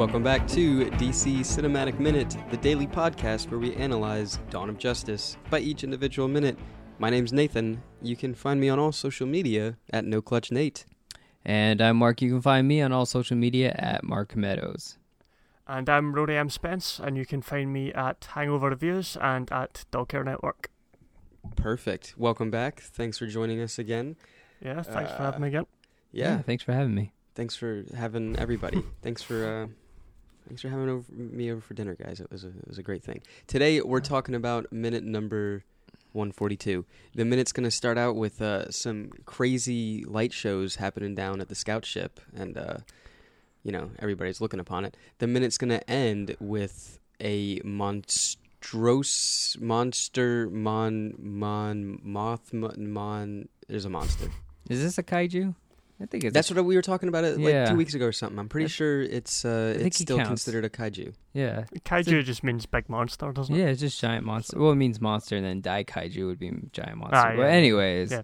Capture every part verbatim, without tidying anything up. Welcome back to D C Cinematic Minute, the daily podcast where we analyze Dawn of Justice by each individual minute. My name's Nathan. You can find me on all social media at NoClutchNate. And I'm Mark. You can find me on all social media at Mark Meadows. And I'm Rory M. Spence, and you can find me at Hangover Reviews and at Dogcare Network. Perfect. Welcome back. Thanks for joining us again. Yeah, thanks uh, for having me again. Yeah. yeah, thanks for having me. Thanks for having everybody. thanks for... Uh, Thanks for having over, me over for dinner, guys. It was a, it was a great thing. Today, we're talking about minute number one forty-two. The minute's going to start out with uh, some crazy light shows happening down at the scout ship, and, uh, you know, everybody's looking upon it. The minute's going to end with a monstrous, monster, mon, mon, moth, mon, there's a monster. Is this a kaiju? I think it's That's a, what we were talking about it, like yeah. two weeks ago or something. I'm pretty it's, sure it's uh, it's still counts. considered a kaiju. Yeah. Kaiju a, just means big monster, doesn't it? Yeah, it's just giant monster. Well, it means monster, and then Dai Kaiju would be giant monster. Ah, yeah. But anyways, yeah.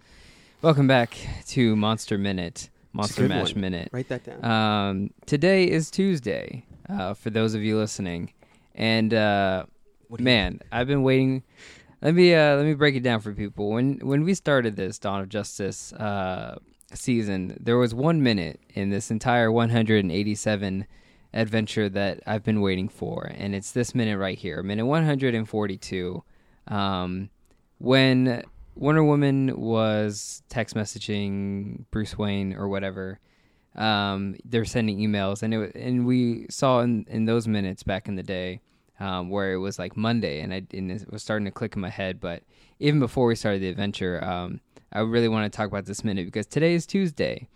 Welcome back to Monster Minute, Monster Mash one. Minute. Write that down. Um, today is Tuesday, uh, for those of you listening. And, uh, man, I've been waiting... Let me uh, let me break it down for people. When, when we started this, Dawn of Justice... Uh, season, there was one minute in this entire one hundred eighty-seven adventure that I've been waiting for, and it's this minute right here, minute one forty-two, um, when Wonder Woman was text messaging Bruce Wayne or whatever. Um, they're sending emails, and it and we saw in, in those minutes back in the day um, where it was like Monday, and I and it was starting to click in my head. But even before we started the adventure, um, I really want to talk about this minute because today is Tuesday.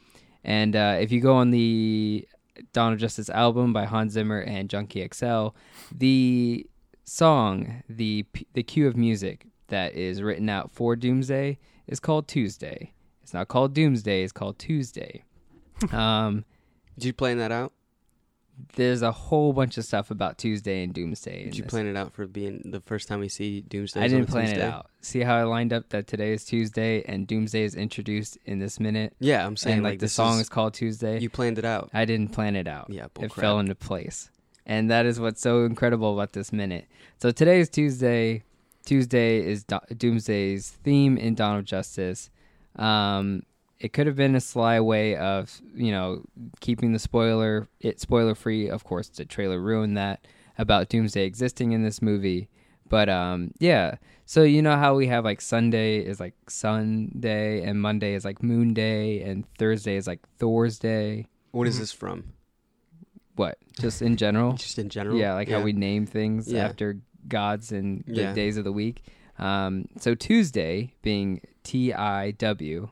And uh, if you go on the Dawn of Justice album by Hans Zimmer and Junkie X L, the song, the the cue of music that is written out for Doomsday is called Tuesday. It's not called Doomsday, it's called Tuesday. um, Did you plan that out? There's a whole bunch of stuff about Tuesday and Doomsday. Did you plan it out for being the first time we see Doomsday? I didn't plan it out. See how I lined up that today is Tuesday and Doomsday is introduced in this minute? Yeah, I'm saying and, like, like the song is, is called Tuesday. You planned it out. I didn't plan it out. Yeah, bull crap. It fell into place. And that is what's so incredible about this minute. So today is Tuesday. Tuesday is Do- Doomsday's theme in Dawn of Justice. Um... It could have been a sly way of, you know, keeping the spoiler it spoiler free. Of course, the trailer ruined that about Doomsday existing in this movie. But um, yeah, so you know how we have like Sunday is like Sunday and Monday is like Moon Day and Thursday is like Thor's Day. What is this from? What? Just in general? Just in general. Yeah, like yeah. how we name things yeah. after gods and the yeah. days of the week. Um, so Tuesday being T I W.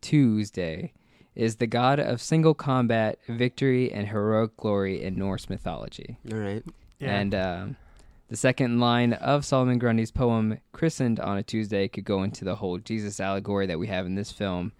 Tuesday is the god of single combat, victory, and heroic glory in Norse mythology. All right. Yeah. And um, the second line of Solomon Grundy's poem, Christened on a Tuesday, could go into the whole Jesus allegory that we have in this film.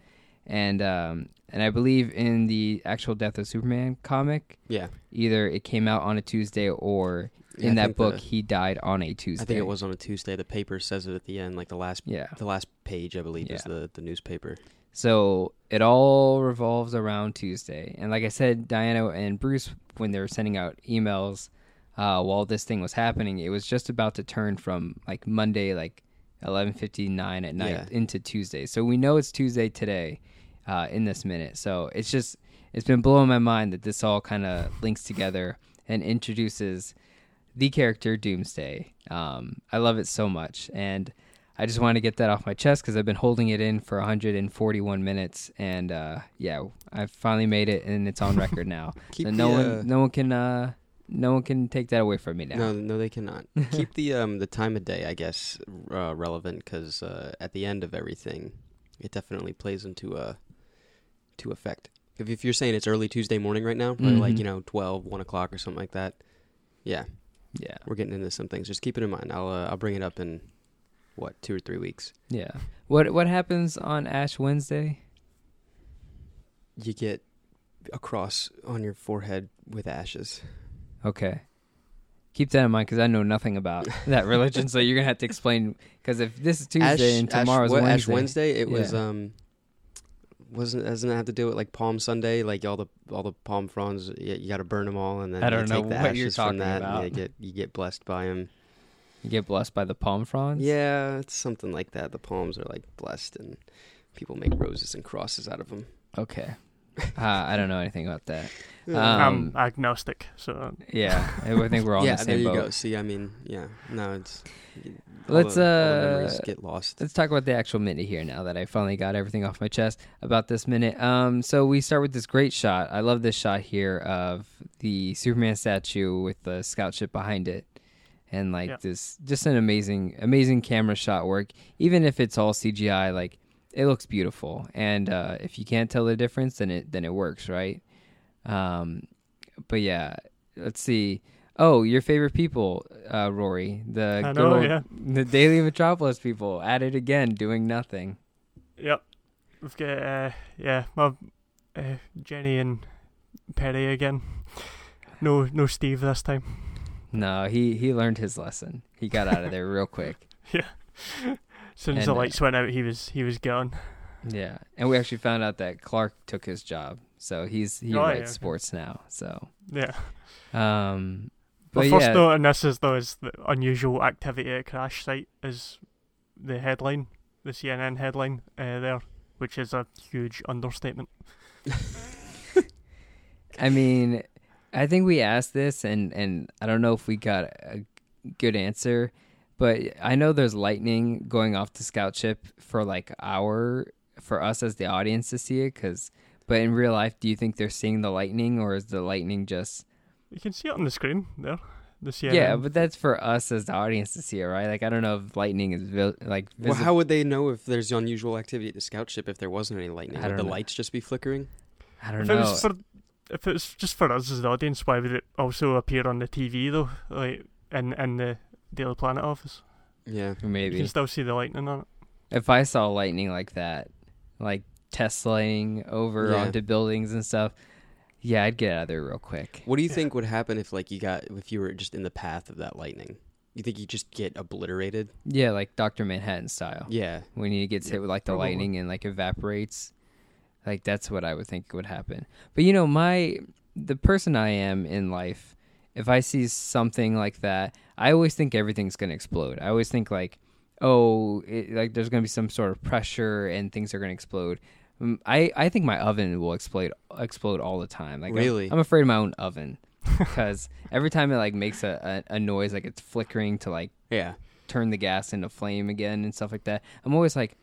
And um, and I believe in the actual Death of Superman comic, yeah, either it came out on a Tuesday or... In yeah, that book, the, he died on a Tuesday. I think it was on a Tuesday. The paper says it at the end, like the last yeah. the last page, I believe, yeah. is the, the newspaper. So it all revolves around Tuesday. And like I said, Diana and Bruce, when they were sending out emails uh, while this thing was happening, it was just about to turn from like Monday, like eleven fifty-nine at night yeah. into Tuesday. So we know it's Tuesday today uh, in this minute. So it's just, it's been blowing my mind that this all kind of links together and introduces... the character Doomsday. Um, I love it so much. And I just wanted to get that off my chest because I've been holding it in for one hundred forty-one minutes. And uh, yeah, I finally made it and it's on record now. Keep so no the, one, uh, no one can, uh, no one can take that away from me now. No, no, they cannot. Keep the um, the time of day, I guess, uh, relevant because uh, at the end of everything, it definitely plays into uh, to effect. If, if you're saying it's early Tuesday morning right now, mm-hmm. like you know, twelve, one o'clock or something like that, yeah. Yeah, we're getting into some things. Just keep it in mind. I'll uh, I'll bring it up in what two or three weeks. Yeah. What what happens on Ash Wednesday? You get a cross on your forehead with ashes. Okay. Keep that in mind because I know nothing about that religion, so you're gonna have to explain. Because if this is Tuesday Ash, and tomorrow's Ash, what, Wednesday, Ash Wednesday, it yeah. was um, wasn't doesn't it have to do with like Palm Sunday? Like all the all the palm fronds, you, you got to burn them all, and then I don't you know take the what you're talking from that about. You get you get blessed by them. You get blessed by the palm fronds? Yeah, it's something like that. The palms are like blessed, and people make roses and crosses out of them. Okay. Uh, I don't know anything about that. Um, I'm agnostic, so yeah, I think we're all yeah, in the same boat. Yeah, there you go. See, I mean, yeah, no, it's let's the, uh get lost. Let's talk about the actual minute here now that I finally got everything off my chest about this minute. Um, so we start with this great shot. I love this shot here of the Superman statue with the scout ship behind it, and like yeah. this, just an amazing, amazing camera shot work. Even if it's all C G I, like. It looks beautiful, and uh, if you can't tell the difference, then it then it works, right? Um, but yeah, let's see. Oh, your favorite people, uh, Rory, the I know, old, yeah. the Daily Metropolis people at it again, doing nothing. Yep, let's get uh, yeah, my uh, Jenny and Perry again. No, no Steve this time. No, he he learned his lesson. He got out of there real quick. Yeah. As soon as the lights uh, went out, he was he was gone. Yeah, and we actually found out that Clark took his job, so he's he oh, writes yeah, okay. sports now. So yeah. Um, but well, first yeah. though, and this is though is the unusual activity at crash site is the headline, the C N N headline uh, there, which is a huge understatement. I mean, I think we asked this, and, and I don't know if we got a good answer. But I know there's lightning going off the scout ship for like our, for us as the audience to see it. Cause, but in real life, do you think they're seeing the lightning, or is the lightning just? You can see it on the screen there. The C N N. Yeah, but that's for us as the audience to see it, right? Like I don't know if lightning is vi- like. Visi- well, how would they know if there's unusual activity at the scout ship if there wasn't any lightning? Would the know. lights just be flickering? I don't if know. It was for, if it was just for us as the audience, why would it also appear on the T V though? Like in in the. Daily Planet office. Yeah, maybe. You can still see the lightning on it. If I saw lightning like that, like Teslaing over yeah. onto buildings and stuff, yeah, I'd get out of there real quick. What do you yeah. think would happen if, like, you got if you were just in the path of that lightning? You think you just get obliterated? Yeah, like Doctor Manhattan style. Yeah, when he gets yeah, hit with like the probably. lightning and like evaporates, like that's what I would think would happen. But you know, my the person I am in life. If I see something like that, I always think everything's going to explode. I always think like, oh, it, like there's going to be some sort of pressure and things are going to explode. Um, I, I think my oven will explode explode all the time. Like, really? I'm, I'm afraid of my own oven because every time it like makes a, a, a noise, like it's flickering to like yeah. turn the gas into flame again and stuff like that. I'm always like,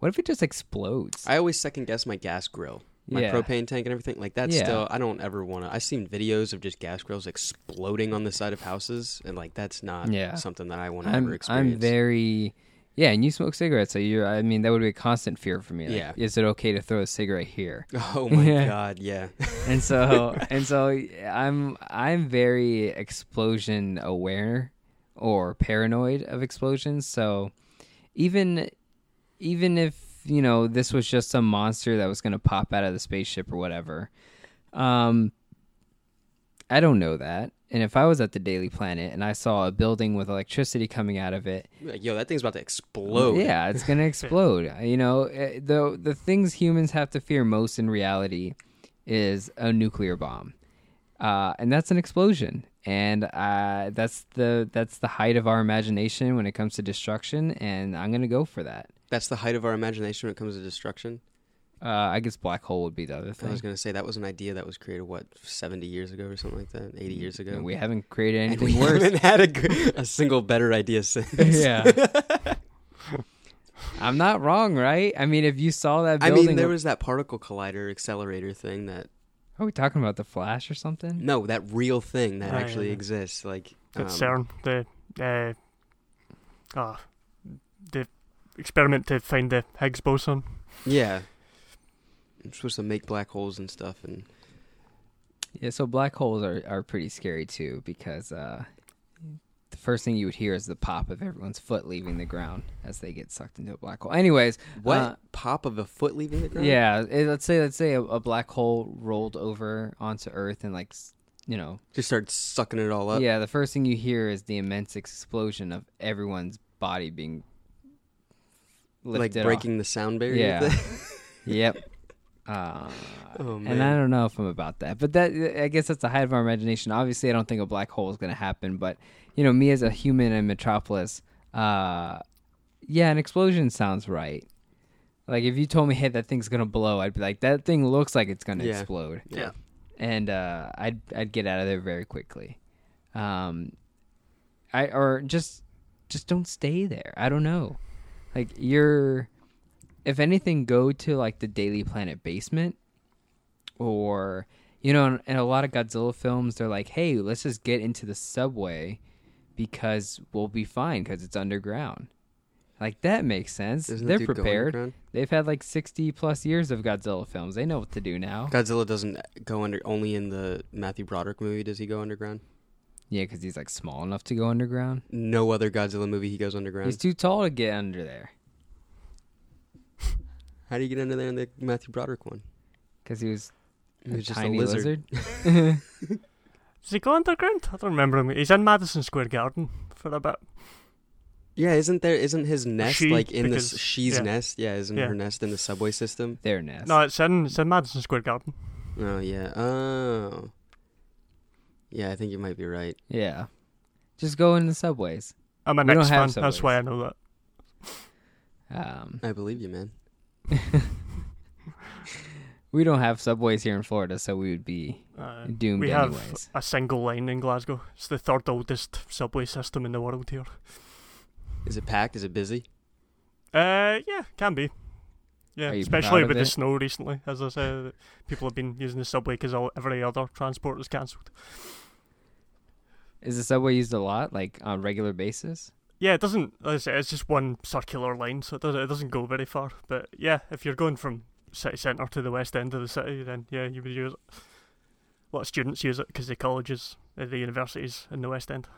what if it just explodes? I always second guess my gas grill. My yeah. propane tank and everything like that's yeah. still I don't ever want to. I've seen videos of just gas grills exploding on the side of houses, and like that's not yeah. something that I want to ever experience. I'm very yeah, and you smoke cigarettes, so you I mean that would be a constant fear for me. Like, yeah, is it okay to throw a cigarette here? Oh my god, yeah. and so and so I'm I'm very explosion aware or paranoid of explosions. So even even if. You know, this was just some monster that was going to pop out of the spaceship or whatever. Um, I don't know that. And if I was at the Daily Planet and I saw a building with electricity coming out of it... Like, yo, that thing's about to explode. Yeah, it's going to explode. You know, the, the things humans have to fear most in reality is a nuclear bomb. Uh, and that's an explosion. And uh, that's the that's the height of our imagination when it comes to destruction. And I'm going to go for that. That's the height of our imagination when it comes to destruction? Uh, I guess black hole would be the other thing. I was going to say, that was an idea that was created, what, seventy years ago or something like that? eighty years ago? And we haven't created anything we worse. We haven't had a, a single better idea since. Yeah. I'm not wrong, right? I mean, if you saw that building... I mean, there was that particle collider accelerator thing that... Are we talking about the Flash or something? No, that real thing that oh, actually yeah. exists. Like um, CERN, the... Uh, oh, the... experiment to find the Higgs boson. Yeah. I'm supposed to make black holes and stuff. And yeah, so black holes are, are pretty scary too because uh, the first thing you would hear is the pop of everyone's foot leaving the ground as they get sucked into a black hole. Anyways. What? Uh, pop of a foot leaving the ground? Yeah. It, let's say let's say a, a black hole rolled over onto Earth and like, you know. Just started sucking it all up. Yeah, the first thing you hear is the immense explosion of everyone's body being... Like breaking off. The sound barrier? Yeah. Yep. Uh, oh, man. And I don't know if I'm about that, but that I guess that's the height of our imagination. Obviously, I don't think a black hole is going to happen, but you know, me as a human in Metropolis, uh, yeah, an explosion sounds right. Like if you told me, hey, that thing's going to blow, I'd be like, that thing looks like it's going to yeah. explode. Yeah, and uh, I'd I'd get out of there very quickly. Um, I or just just don't stay there. I don't know. Like you're. If anything, go to like the Daily Planet basement, or you know, in, in a lot of Godzilla films, they're like, "Hey, let's just get into the subway because we'll be fine because it's underground." Like that makes sense. Isn't they're prepared. They've had like sixty plus years of Godzilla films. They know what to do now. Godzilla doesn't go under. Only in the Matthew Broderick movie does he go underground. Yeah, because he's like small enough to go underground. No other Godzilla movie he goes underground. He's too tall to get under there. How do you get under there in the Matthew Broderick one? Because he was he was just a lizard. lizard. Does he go underground? I don't remember him. He's in Madison Square Garden for a bit. Yeah, isn't there? Isn't his nest she, like in this? She's yeah. nest. Yeah, isn't yeah. her nest in the subway system? Their nest. No, it's in it's in Madison Square Garden. Oh yeah. Oh. Yeah, I think you might be right. Yeah, just go in the subways. I'm an ex-fan. That's why I know that. Um, I believe you, man. We don't have subways here in Florida, so we would be uh, doomed we anyways. We have a single line in Glasgow. It's the third oldest subway system in the world here. Is it packed? Is it busy? Uh, yeah, can be. Yeah, especially with it? the snow recently. As I said, people have been using the subway because every other transport is cancelled. Is the subway used a lot, like on a regular basis? Yeah, it doesn't, as I say, it's just one circular line, so it doesn't, it doesn't go very far. But yeah, if you're going from city centre to the west end of the city, then yeah, you would use it. A lot of students use it because the colleges, the universities in the west end.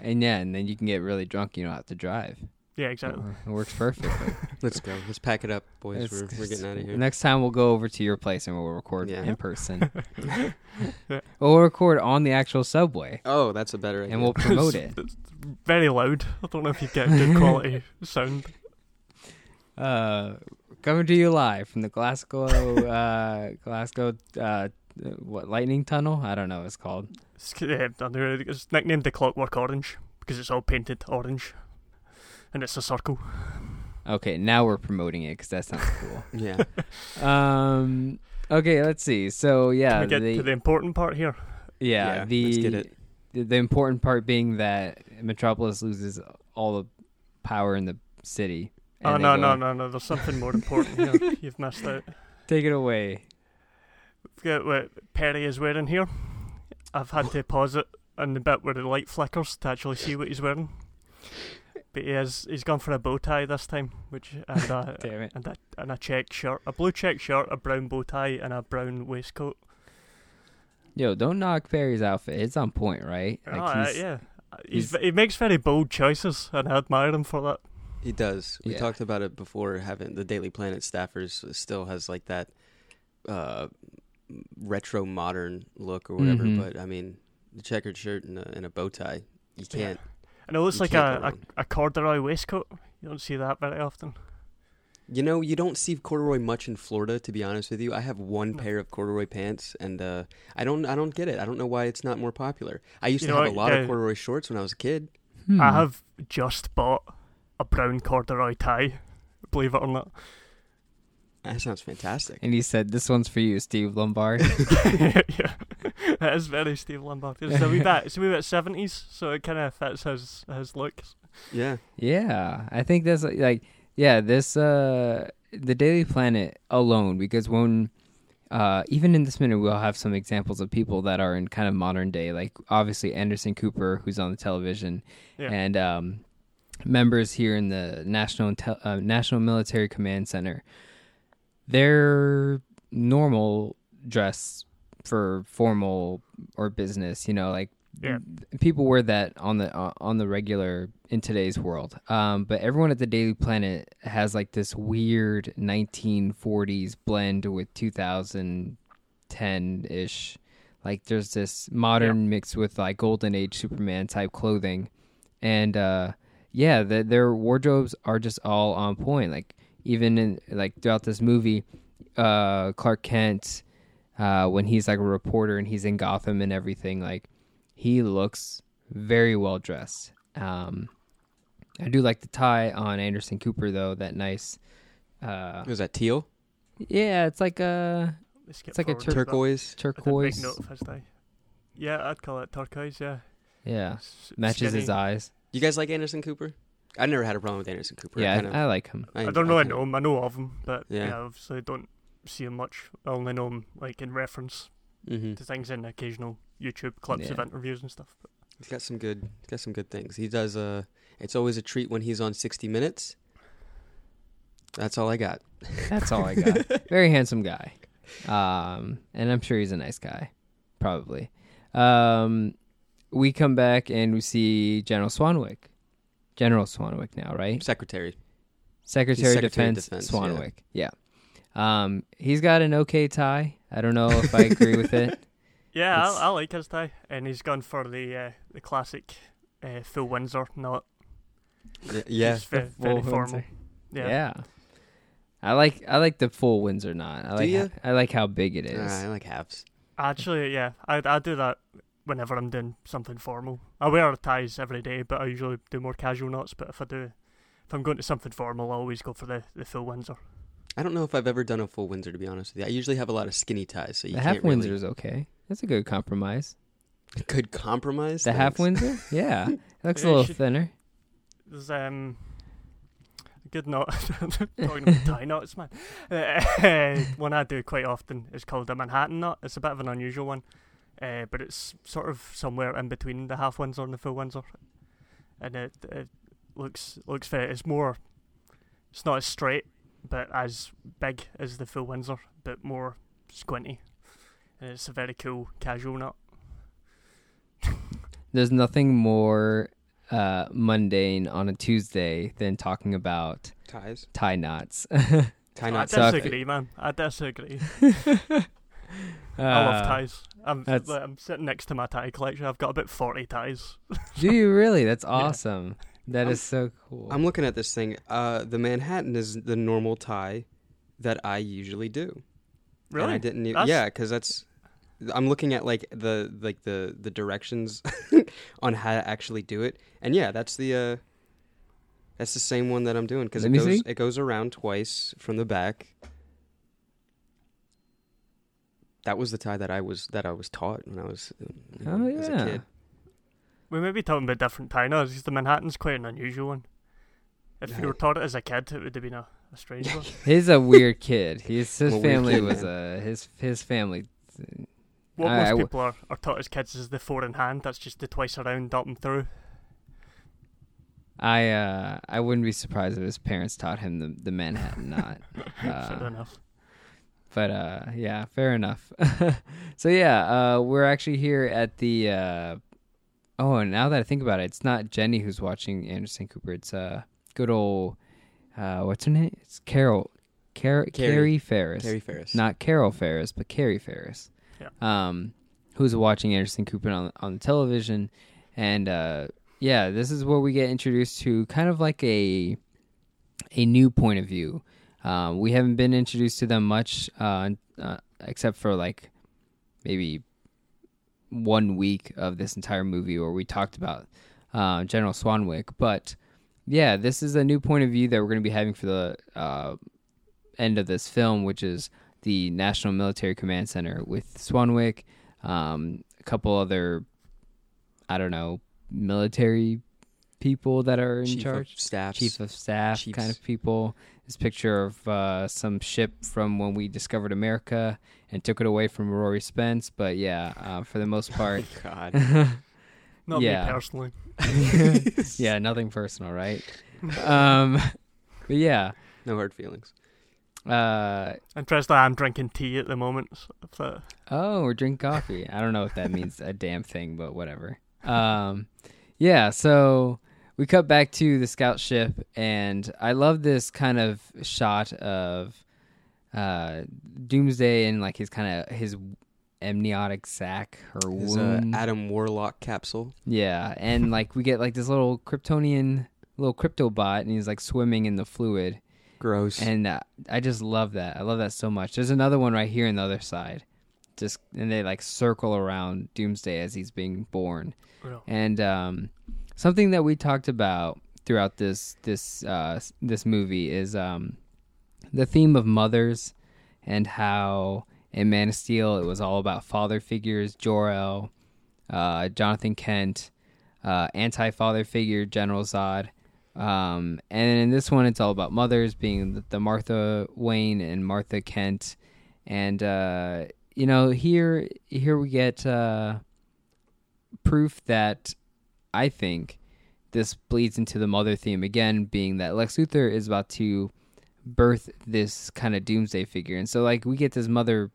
And yeah, and then you can get really drunk, you don't have to drive. Yeah, exactly. It works perfectly. Let's go. Let's pack it up, boys. We're, we're getting out of here. Next time we'll go over to your place and we'll record yeah. in person. yeah. We'll record on the actual subway. Oh, that's a better idea. And we'll promote it's, it. It's very loud. I don't know if you get good quality sound. Uh, coming to you live from the Glasgow, uh, Glasgow, uh, what, lightning tunnel? I don't know what it's called. It's, yeah, it's nicknamed the Clockwork Orange because it's all painted orange. And it's a circle. Okay, now we're promoting it because that sounds cool. yeah. Um. Okay, let's see. So, yeah. Can we get the, to the important part here? Yeah. yeah the, let's get it. The, the important part being that Metropolis loses all the power in the city. Oh, no, go, no, no, no. There's something more important here. You've missed out. Take it away. We've got what Perry is wearing here. I've had to pause it on the bit where the light flickers to actually see what he's wearing. But he has, he's gone for a bow tie this time, which and a, Damn it. and a and a check shirt, a blue check shirt, a brown bow tie, and a brown waistcoat. Yo, don't knock Perry's outfit; it's on point, right? Like oh, he's, uh, yeah, he's, he's, he makes very bold choices, and I admire him for that. He does. We yeah. talked about it before. Having the Daily Planet staffers still has like that uh, retro modern look or whatever. Mm-hmm. But I mean, the checkered shirt and a, and a bow tie, you can't. Yeah. And it looks you like a, a, a corduroy waistcoat. You don't see that very often. You know, you don't see corduroy much in Florida, to be honest with you. I have one no. pair of corduroy pants, and uh, I don't I don't get it. I don't know why it's not more popular. I used you to have what, a lot uh, of corduroy shorts when I was a kid. Hmm. I have just bought a brown corduroy tie, believe it or not. That sounds fantastic. And he said, this one's for you, Steve Lombard. yeah, that is very Steve Lombard. It's a wee bit, it's a wee bit seventies, so it kind of fits his, his look. Yeah. Yeah, I think that's like, like yeah, this, uh, the Daily Planet alone, because when, uh, even in this minute, we'll have some examples of people that are in kind of modern day, like obviously Anderson Cooper, who's on the television, yeah. and um, members here in the National uh, National Military Command Center. Their normal dress for formal or business, you know, like yeah. people wear that on the uh, on the regular in today's world. Um, but everyone at the Daily Planet has like this weird nineteen forties blend with two thousand ten ish. Like there's this modern yeah. mixed with like golden age Superman type clothing, and uh, yeah, the, their wardrobes are just all on point, like. Even in like throughout this movie, uh, Clark Kent, uh, when he's like a reporter and he's in Gotham and everything, like he looks very well dressed. Um, I do like the tie on Anderson Cooper though. That nice. Uh, Is that teal? Yeah, it's like a it's like a tur- turquoise. Turquoise. With a big note, yeah, I'd call it turquoise. Yeah. Yeah, S- matches skinny. His eyes. You guys like Anderson Cooper? I never had a problem with Anderson Cooper. Yeah, I, kind of, I like him. I, I don't really like know him. him. I know of him, but yeah, yeah obviously I don't see him much. I only know him like in reference mm-hmm. to things in occasional YouTube clips yeah. of interviews and stuff. But. He's got some good, he's got some good things. He does. Uh, it's always a treat when he's on sixty minutes. That's all I got. That's all I got. Very handsome guy, um, and I'm sure he's a nice guy, probably. Um, we come back and we see General Swanwick. General Swanwick now, right? Secretary. Secretary, Secretary Defense, of Defense Swanwick. Yeah. yeah. Um, he's got an okay tie. I don't know if I agree with it. Yeah, I, I like his tie. And he's gone for the uh, the classic uh, full Windsor knot. Yeah. yeah. It's very, very formal. Yeah. yeah. I like I like the full Windsor knot. I like do you? How, I like how big it is. Uh, I like halves. Actually, yeah. I I do that. Whenever I'm doing something formal. I wear ties every day, but I usually do more casual knots. But if I do, if I'm going to something formal, I always go for the, the full Windsor. I don't know if I've ever done a full Windsor, to be honest with you. I usually have a lot of skinny ties, so you the can't half really... Windsor is okay. That's a good compromise. A good compromise? The Thanks. half Windsor? Yeah. It looks yeah, a little should... thinner. There's um, a good knot. Talking about tie knots, man. Uh, one I do quite often is called a Manhattan knot. It's a bit of an unusual one. Uh, but it's sort of somewhere in between the half Windsor and the full Windsor, and it it looks looks fair. It's more, it's not as straight, but as big as the full Windsor, but more squinty, and it's a very cool casual knot. There's nothing more uh, mundane on a Tuesday than talking about ties, tie knots, tie knots. I disagree, so, man. I disagree. Uh, I love ties. I'm, I'm sitting next to my tie collection. I've got about forty ties. Do you really? That's awesome. Yeah. That I'm, is so cool. I'm looking at this thing. Uh, the Manhattan is the normal tie that I usually do. Really? And I didn't. That's... Yeah, because that's. I'm looking at like the like the the directions on how to actually do it, and yeah, that's the. Uh, that's the same one that I'm doing because it goes see. it goes around twice from the back. That was the tie that I was that I was taught when I was you know, oh, yeah. as a kid. We may be talking about different tie knots because the Manhattan's quite an unusual one. If yeah. you were taught it as a kid, it would have been a, a strange one. He's a weird kid. He's, his I'm family a kid, was man. a his his family. What I, most I, people are, are taught as kids is the four in hand. That's just the twice around, up and through. I uh, I wouldn't be surprised if his parents taught him the the Manhattan knot. uh, Fair enough. But, uh, yeah, fair enough. So, yeah, uh, we're actually here at the... Uh, oh, and now that I think about it, it's not Jenny who's watching Anderson Cooper. It's uh, good old... Uh, what's her name? It's Carol. Car- Carrie. Carrie Ferris. Carrie Ferris. Not Carol Ferris, but Carrie Ferris. Yeah. Um, who's watching Anderson Cooper on, on television. And, uh, yeah, this is where we get introduced to kind of like a a new point of view. Um, we haven't been introduced to them much, uh, uh, except for like maybe one week of this entire movie where we talked about uh, General Swanwick. But yeah, this is a new point of view that we're going to be having for the uh, end of this film, which is the National Military Command Center with Swanwick, um, a couple other, I don't know, military people that are in Chief charge. Of staff. Chief of staff Chiefs. Kind of people. This picture of uh, some ship from when we discovered America and took it away from Rory Spence. But yeah, uh, for the most part. Oh, God. Not yeah. me personally. Yeah, nothing personal, right? Um, but yeah. No hard feelings. Uh, I'm dressed like I'm drinking tea at the moment. So. Oh, or drink coffee. I don't know if that means a damn thing, but whatever. Um, yeah, so... We cut back to the scout ship, and I love this kind of shot of uh, Doomsday and like his kind of his amniotic sac or his, wound. Uh, Adam Warlock capsule. Yeah, and like we get like this little Kryptonian, little cryptobot, and he's like swimming in the fluid. Gross. And uh, I just love that. I love that so much. There's another one right here on the other side. Just and they like circle around Doomsday as he's being born. Wow. And um, something that we talked about throughout this this uh, this movie is um, the theme of mothers and how in Man of Steel it was all about father figures, Jor-El, uh, Jonathan Kent, uh, anti-father figure General Zod. Um, and in this one, it's all about mothers being the, the Martha Wayne and Martha Kent. And, uh, you know, here, here we get, uh, proof that I think this bleeds into the mother theme again, being that Lex Luthor is about to birth this kind of doomsday figure. And so like we get this mother,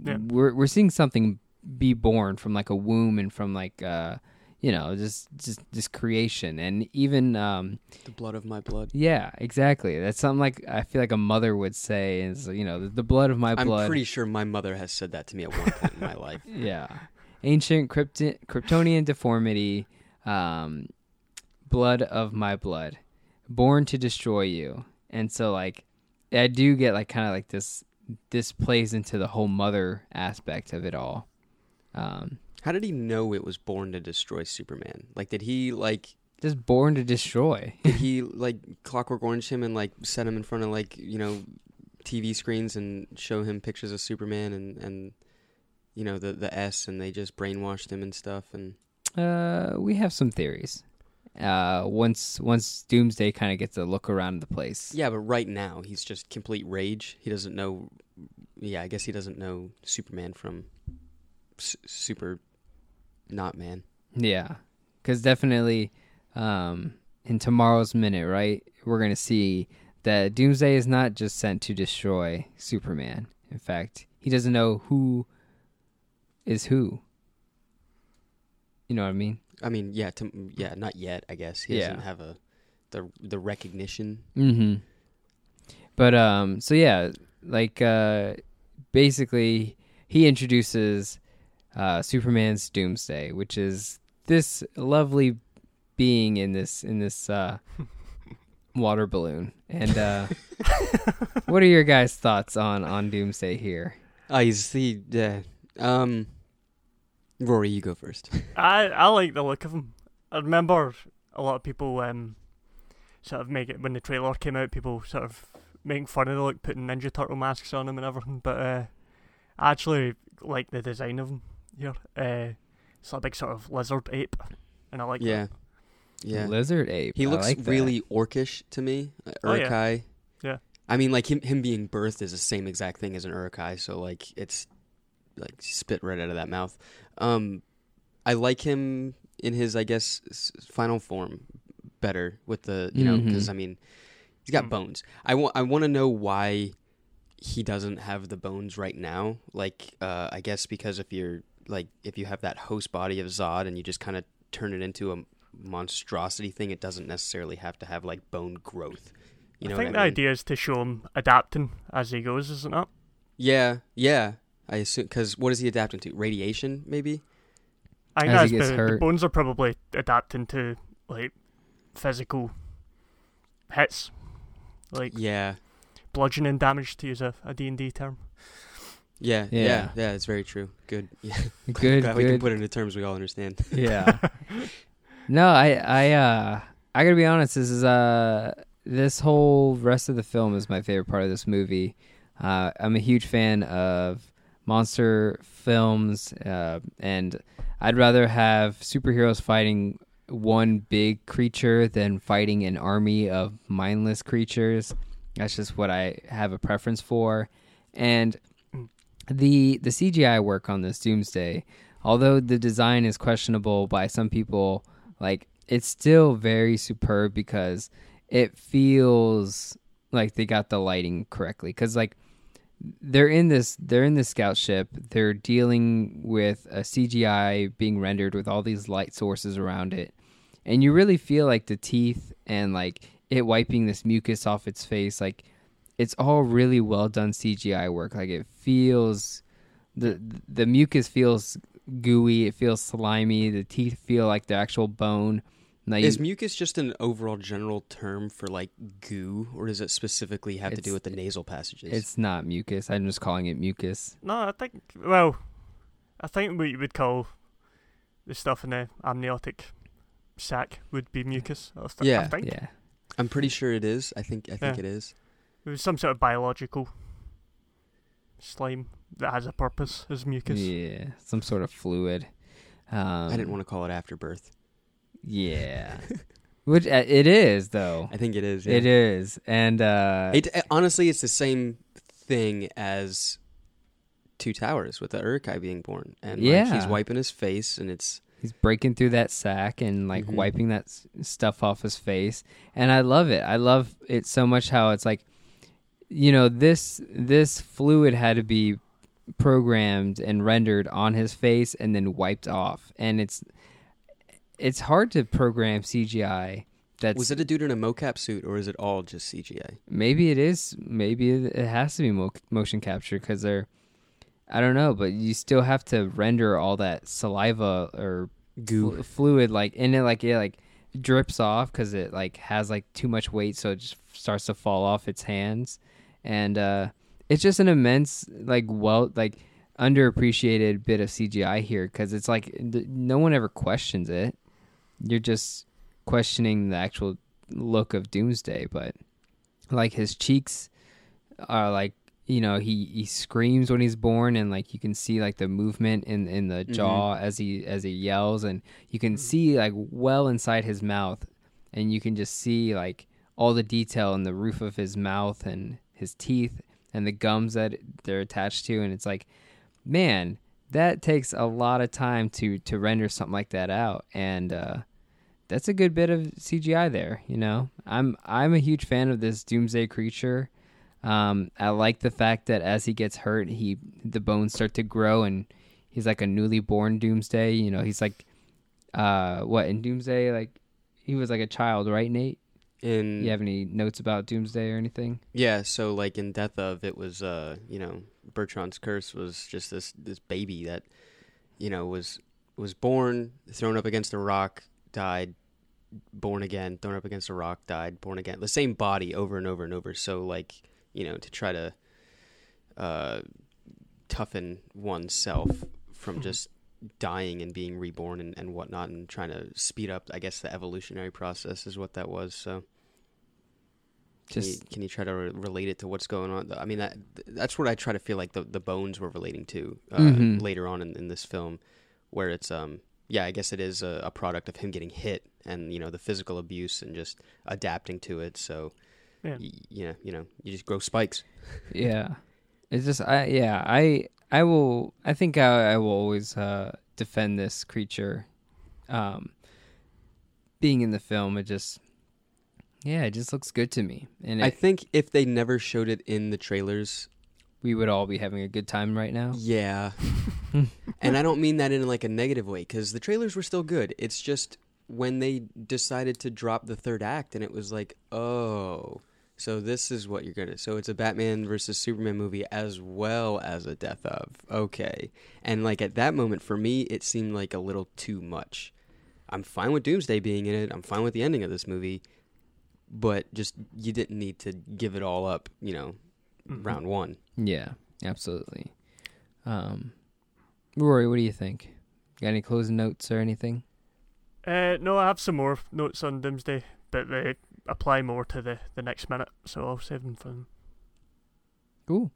yeah. we're, we're seeing something be born from like a womb and from like, uh, you know, just, just, just creation. And even, um, the blood of my blood. Yeah, exactly. That's something like, I feel like a mother would say is, you know, the, the blood of my I'm blood. I'm pretty sure my mother has said that to me at one point in my life. Yeah. Ancient Krypton- Kryptonian deformity, um, blood of my blood, born to destroy you. And so like, I do get like, kind of like this, this plays into the whole mother aspect of it all. Um, How did he know it was born to destroy Superman? Like, did he, like... Just born to destroy. Did he, like, Clockwork Orange him and, like, set him in front of, like, you know, T V screens and show him pictures of Superman and, and you know, the, the S, and they just brainwashed him and stuff? And uh, we have some theories. Uh, once once Doomsday kind of gets a look around the place. Yeah, but right now, he's just complete rage. He doesn't know... Yeah, I guess he doesn't know Superman from S- Super... Not man. Yeah. Because definitely um, in tomorrow's minute, right, we're going to see that Doomsday is not just sent to destroy Superman. In fact, he doesn't know who is who. You know what I mean? I mean, yeah, to, yeah, not yet, I guess. He yeah. doesn't have a the the recognition. Mm-hmm. But, um, so yeah, like uh, basically he introduces... Uh, Superman's Doomsday, which is this lovely being in this in this uh, water balloon. And uh, what are your guys' thoughts on, on Doomsday here? Oh, you see, uh, um, Rory, you go first. I, I like the look of him. I remember a lot of people um, sort of make it when the trailer came out. People sort of making fun of the look, putting Ninja Turtle masks on him and everything. But uh, I actually like the design of him. Here, uh, it's a big sort of lizard ape, and I like yeah. that. Yeah, lizard ape. He looks like really orcish to me. Uh, Uruk-hai. Oh, yeah. yeah, I mean, like him, him being birthed is the same exact thing as an Uruk-hai. So like, it's like spit right out of that mouth. Um, I like him in his, I guess, s- final form better with the you mm-hmm. know because I mean, he's got mm-hmm. bones. I want I want to know why he doesn't have the bones right now. Like, uh, I guess because if you're like if you have that host body of Zod and you just kind of turn it into a monstrosity thing, it doesn't necessarily have to have like bone growth. You know I think what I the mean? Idea is to show him adapting as he goes, isn't it? Yeah, yeah. I assume because what is he adapting to? Radiation, maybe. I think that's the, the bones are probably adapting to like physical hits, like yeah, bludgeoning damage to use a, a D and D term. Yeah, yeah, yeah, yeah, it's very true. Good. Yeah. Good. Glad good. We can put it into terms we all understand. Yeah. No, I I uh I gotta be honest, this is uh this whole rest of the film is my favorite part of this movie. Uh I'm a huge fan of monster films, uh and I'd rather have superheroes fighting one big creature than fighting an army of mindless creatures. That's just what I have a preference for. And The the C G I work on this Doomsday, although the design is questionable by some people, like it's still very superb because it feels like they got the lighting correctly. Because like they're in this they're in this scout ship, they're dealing with a C G I being rendered with all these light sources around it, and you really feel like the teeth and like it wiping this mucus off its face, like. It's all really well done C G I work. Like it feels, the the mucus feels gooey. It feels slimy. The teeth feel like the actual bone. Now you, is mucus just an overall general term for like goo, or does it specifically have to do with the nasal passages? It's not mucus. I'm just calling it mucus. No, I think, well, I think what you would call the stuff in the amniotic sac would be mucus. I th- yeah, I think. yeah. I'm pretty sure it is. I think I think yeah. it is. It was some sort of biological slime that has a purpose as mucus. Yeah, some sort of fluid. Um, I didn't want to call it afterbirth. Yeah, which uh, it is though. I think it is. Yeah. It is, and uh, it, it honestly, it's the same thing as Two Towers with the Uruk-hai being born, and yeah, like, he's wiping his face, and it's he's breaking through that sack and like mm-hmm. wiping that s- stuff off his face, and I love it. I love it so much how it's like, you know, this this fluid had to be programmed and rendered on his face and then wiped off, and it's. It's hard to program C G I. That's, was it a dude in a mocap suit, or is it all just C G I? Maybe it is. Maybe it has to be mo- motion capture because they're... I don't know, but you still have to render all that saliva or goo fl- fluid, like, and it like it like drips off because it like has like too much weight, so it just starts to fall off its hands, and uh, it's just an immense like well like underappreciated bit of C G I here because it's like th- no one ever questions it. You're just questioning the actual look of Doomsday, but like his cheeks are like, you know, he, he screams when he's born, and like you can see like the movement in, in the jaw mm-hmm. as he as he yells, and you can see like well inside his mouth, and you can just see like all the detail in the roof of his mouth and his teeth and the gums that they're attached to, and it's like, man, that takes a lot of time to, to render something like that out, and uh, that's a good bit of C G I there. You know, I'm I'm a huge fan of this Doomsday creature. Um, I like the fact that as he gets hurt, he the bones start to grow, and he's like a newly born Doomsday. You know, he's like, uh, what in Doomsday? Like he was like a child, right, Nate? In you have any notes about Doomsday or anything? Yeah, so like in Death of, it was uh, you know. Bertrand's curse was just this this baby that, you know, was was born, thrown up against a rock, died, born again, thrown up against a rock, died, born again. The same body over and over and over. So, like, you know, to try to uh, toughen oneself from just dying and being reborn and, and whatnot, and trying to speed up, I guess, the evolutionary process is what that was, so... Can, just, you, can you try to re- relate it to what's going on? I mean, that that's what I try to feel like the, the bones were relating to uh, mm-hmm. later on in, in this film, where it's, um yeah, I guess it is a, a product of him getting hit and, you know, the physical abuse and just adapting to it. So, yeah. y- you know, you know, you just grow spikes. Yeah. It's just, I yeah, I I will, I think I, I will always uh, defend this creature. Um, being in the film, it just... Yeah, it just looks good to me. And it, I think if they never showed it in the trailers... We would all be having a good time right now. Yeah. And I don't mean that in like a negative way, because the trailers were still good. It's just when they decided to drop the third act, and it was like, oh, so this is what you're going to... So it's a Batman versus Superman movie as well as a Death of. Okay. And like at that moment, for me, it seemed like a little too much. I'm fine with Doomsday being in it. I'm fine with the ending of this movie. But just, you didn't need to give it all up, you know, mm-hmm. round one. Yeah, absolutely. Um, Rory, what do you think? Got any closing notes or anything? Uh, no, I have some more notes on Doomsday, but they apply more to the, the next minute, so I'll save them for them. Cool.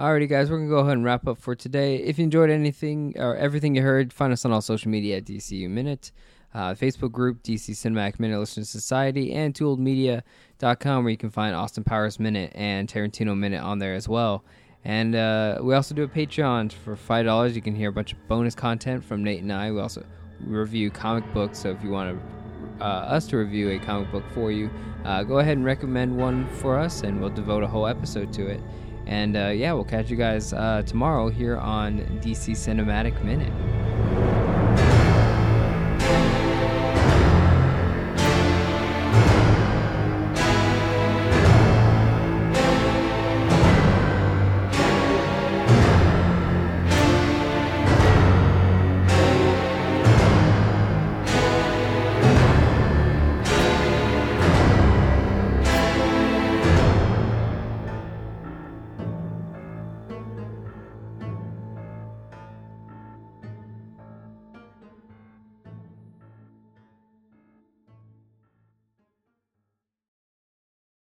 Alrighty, guys, we're going to go ahead and wrap up for today. If you enjoyed anything or everything you heard, find us on all social media at D C U Minute. Uh, Facebook group, D C Cinematic Minute Listeners Society, and two old media dot com, where you can find Austin Powers Minute and Tarantino Minute on there as well. And uh, we also do a Patreon for five dollars. You can hear a bunch of bonus content from Nate and I. We also review comic books, so if you want to, uh, us to review a comic book for you, uh, go ahead and recommend one for us, and we'll devote a whole episode to it. And uh, yeah, we'll catch you guys uh, tomorrow here on D C Cinematic Minute.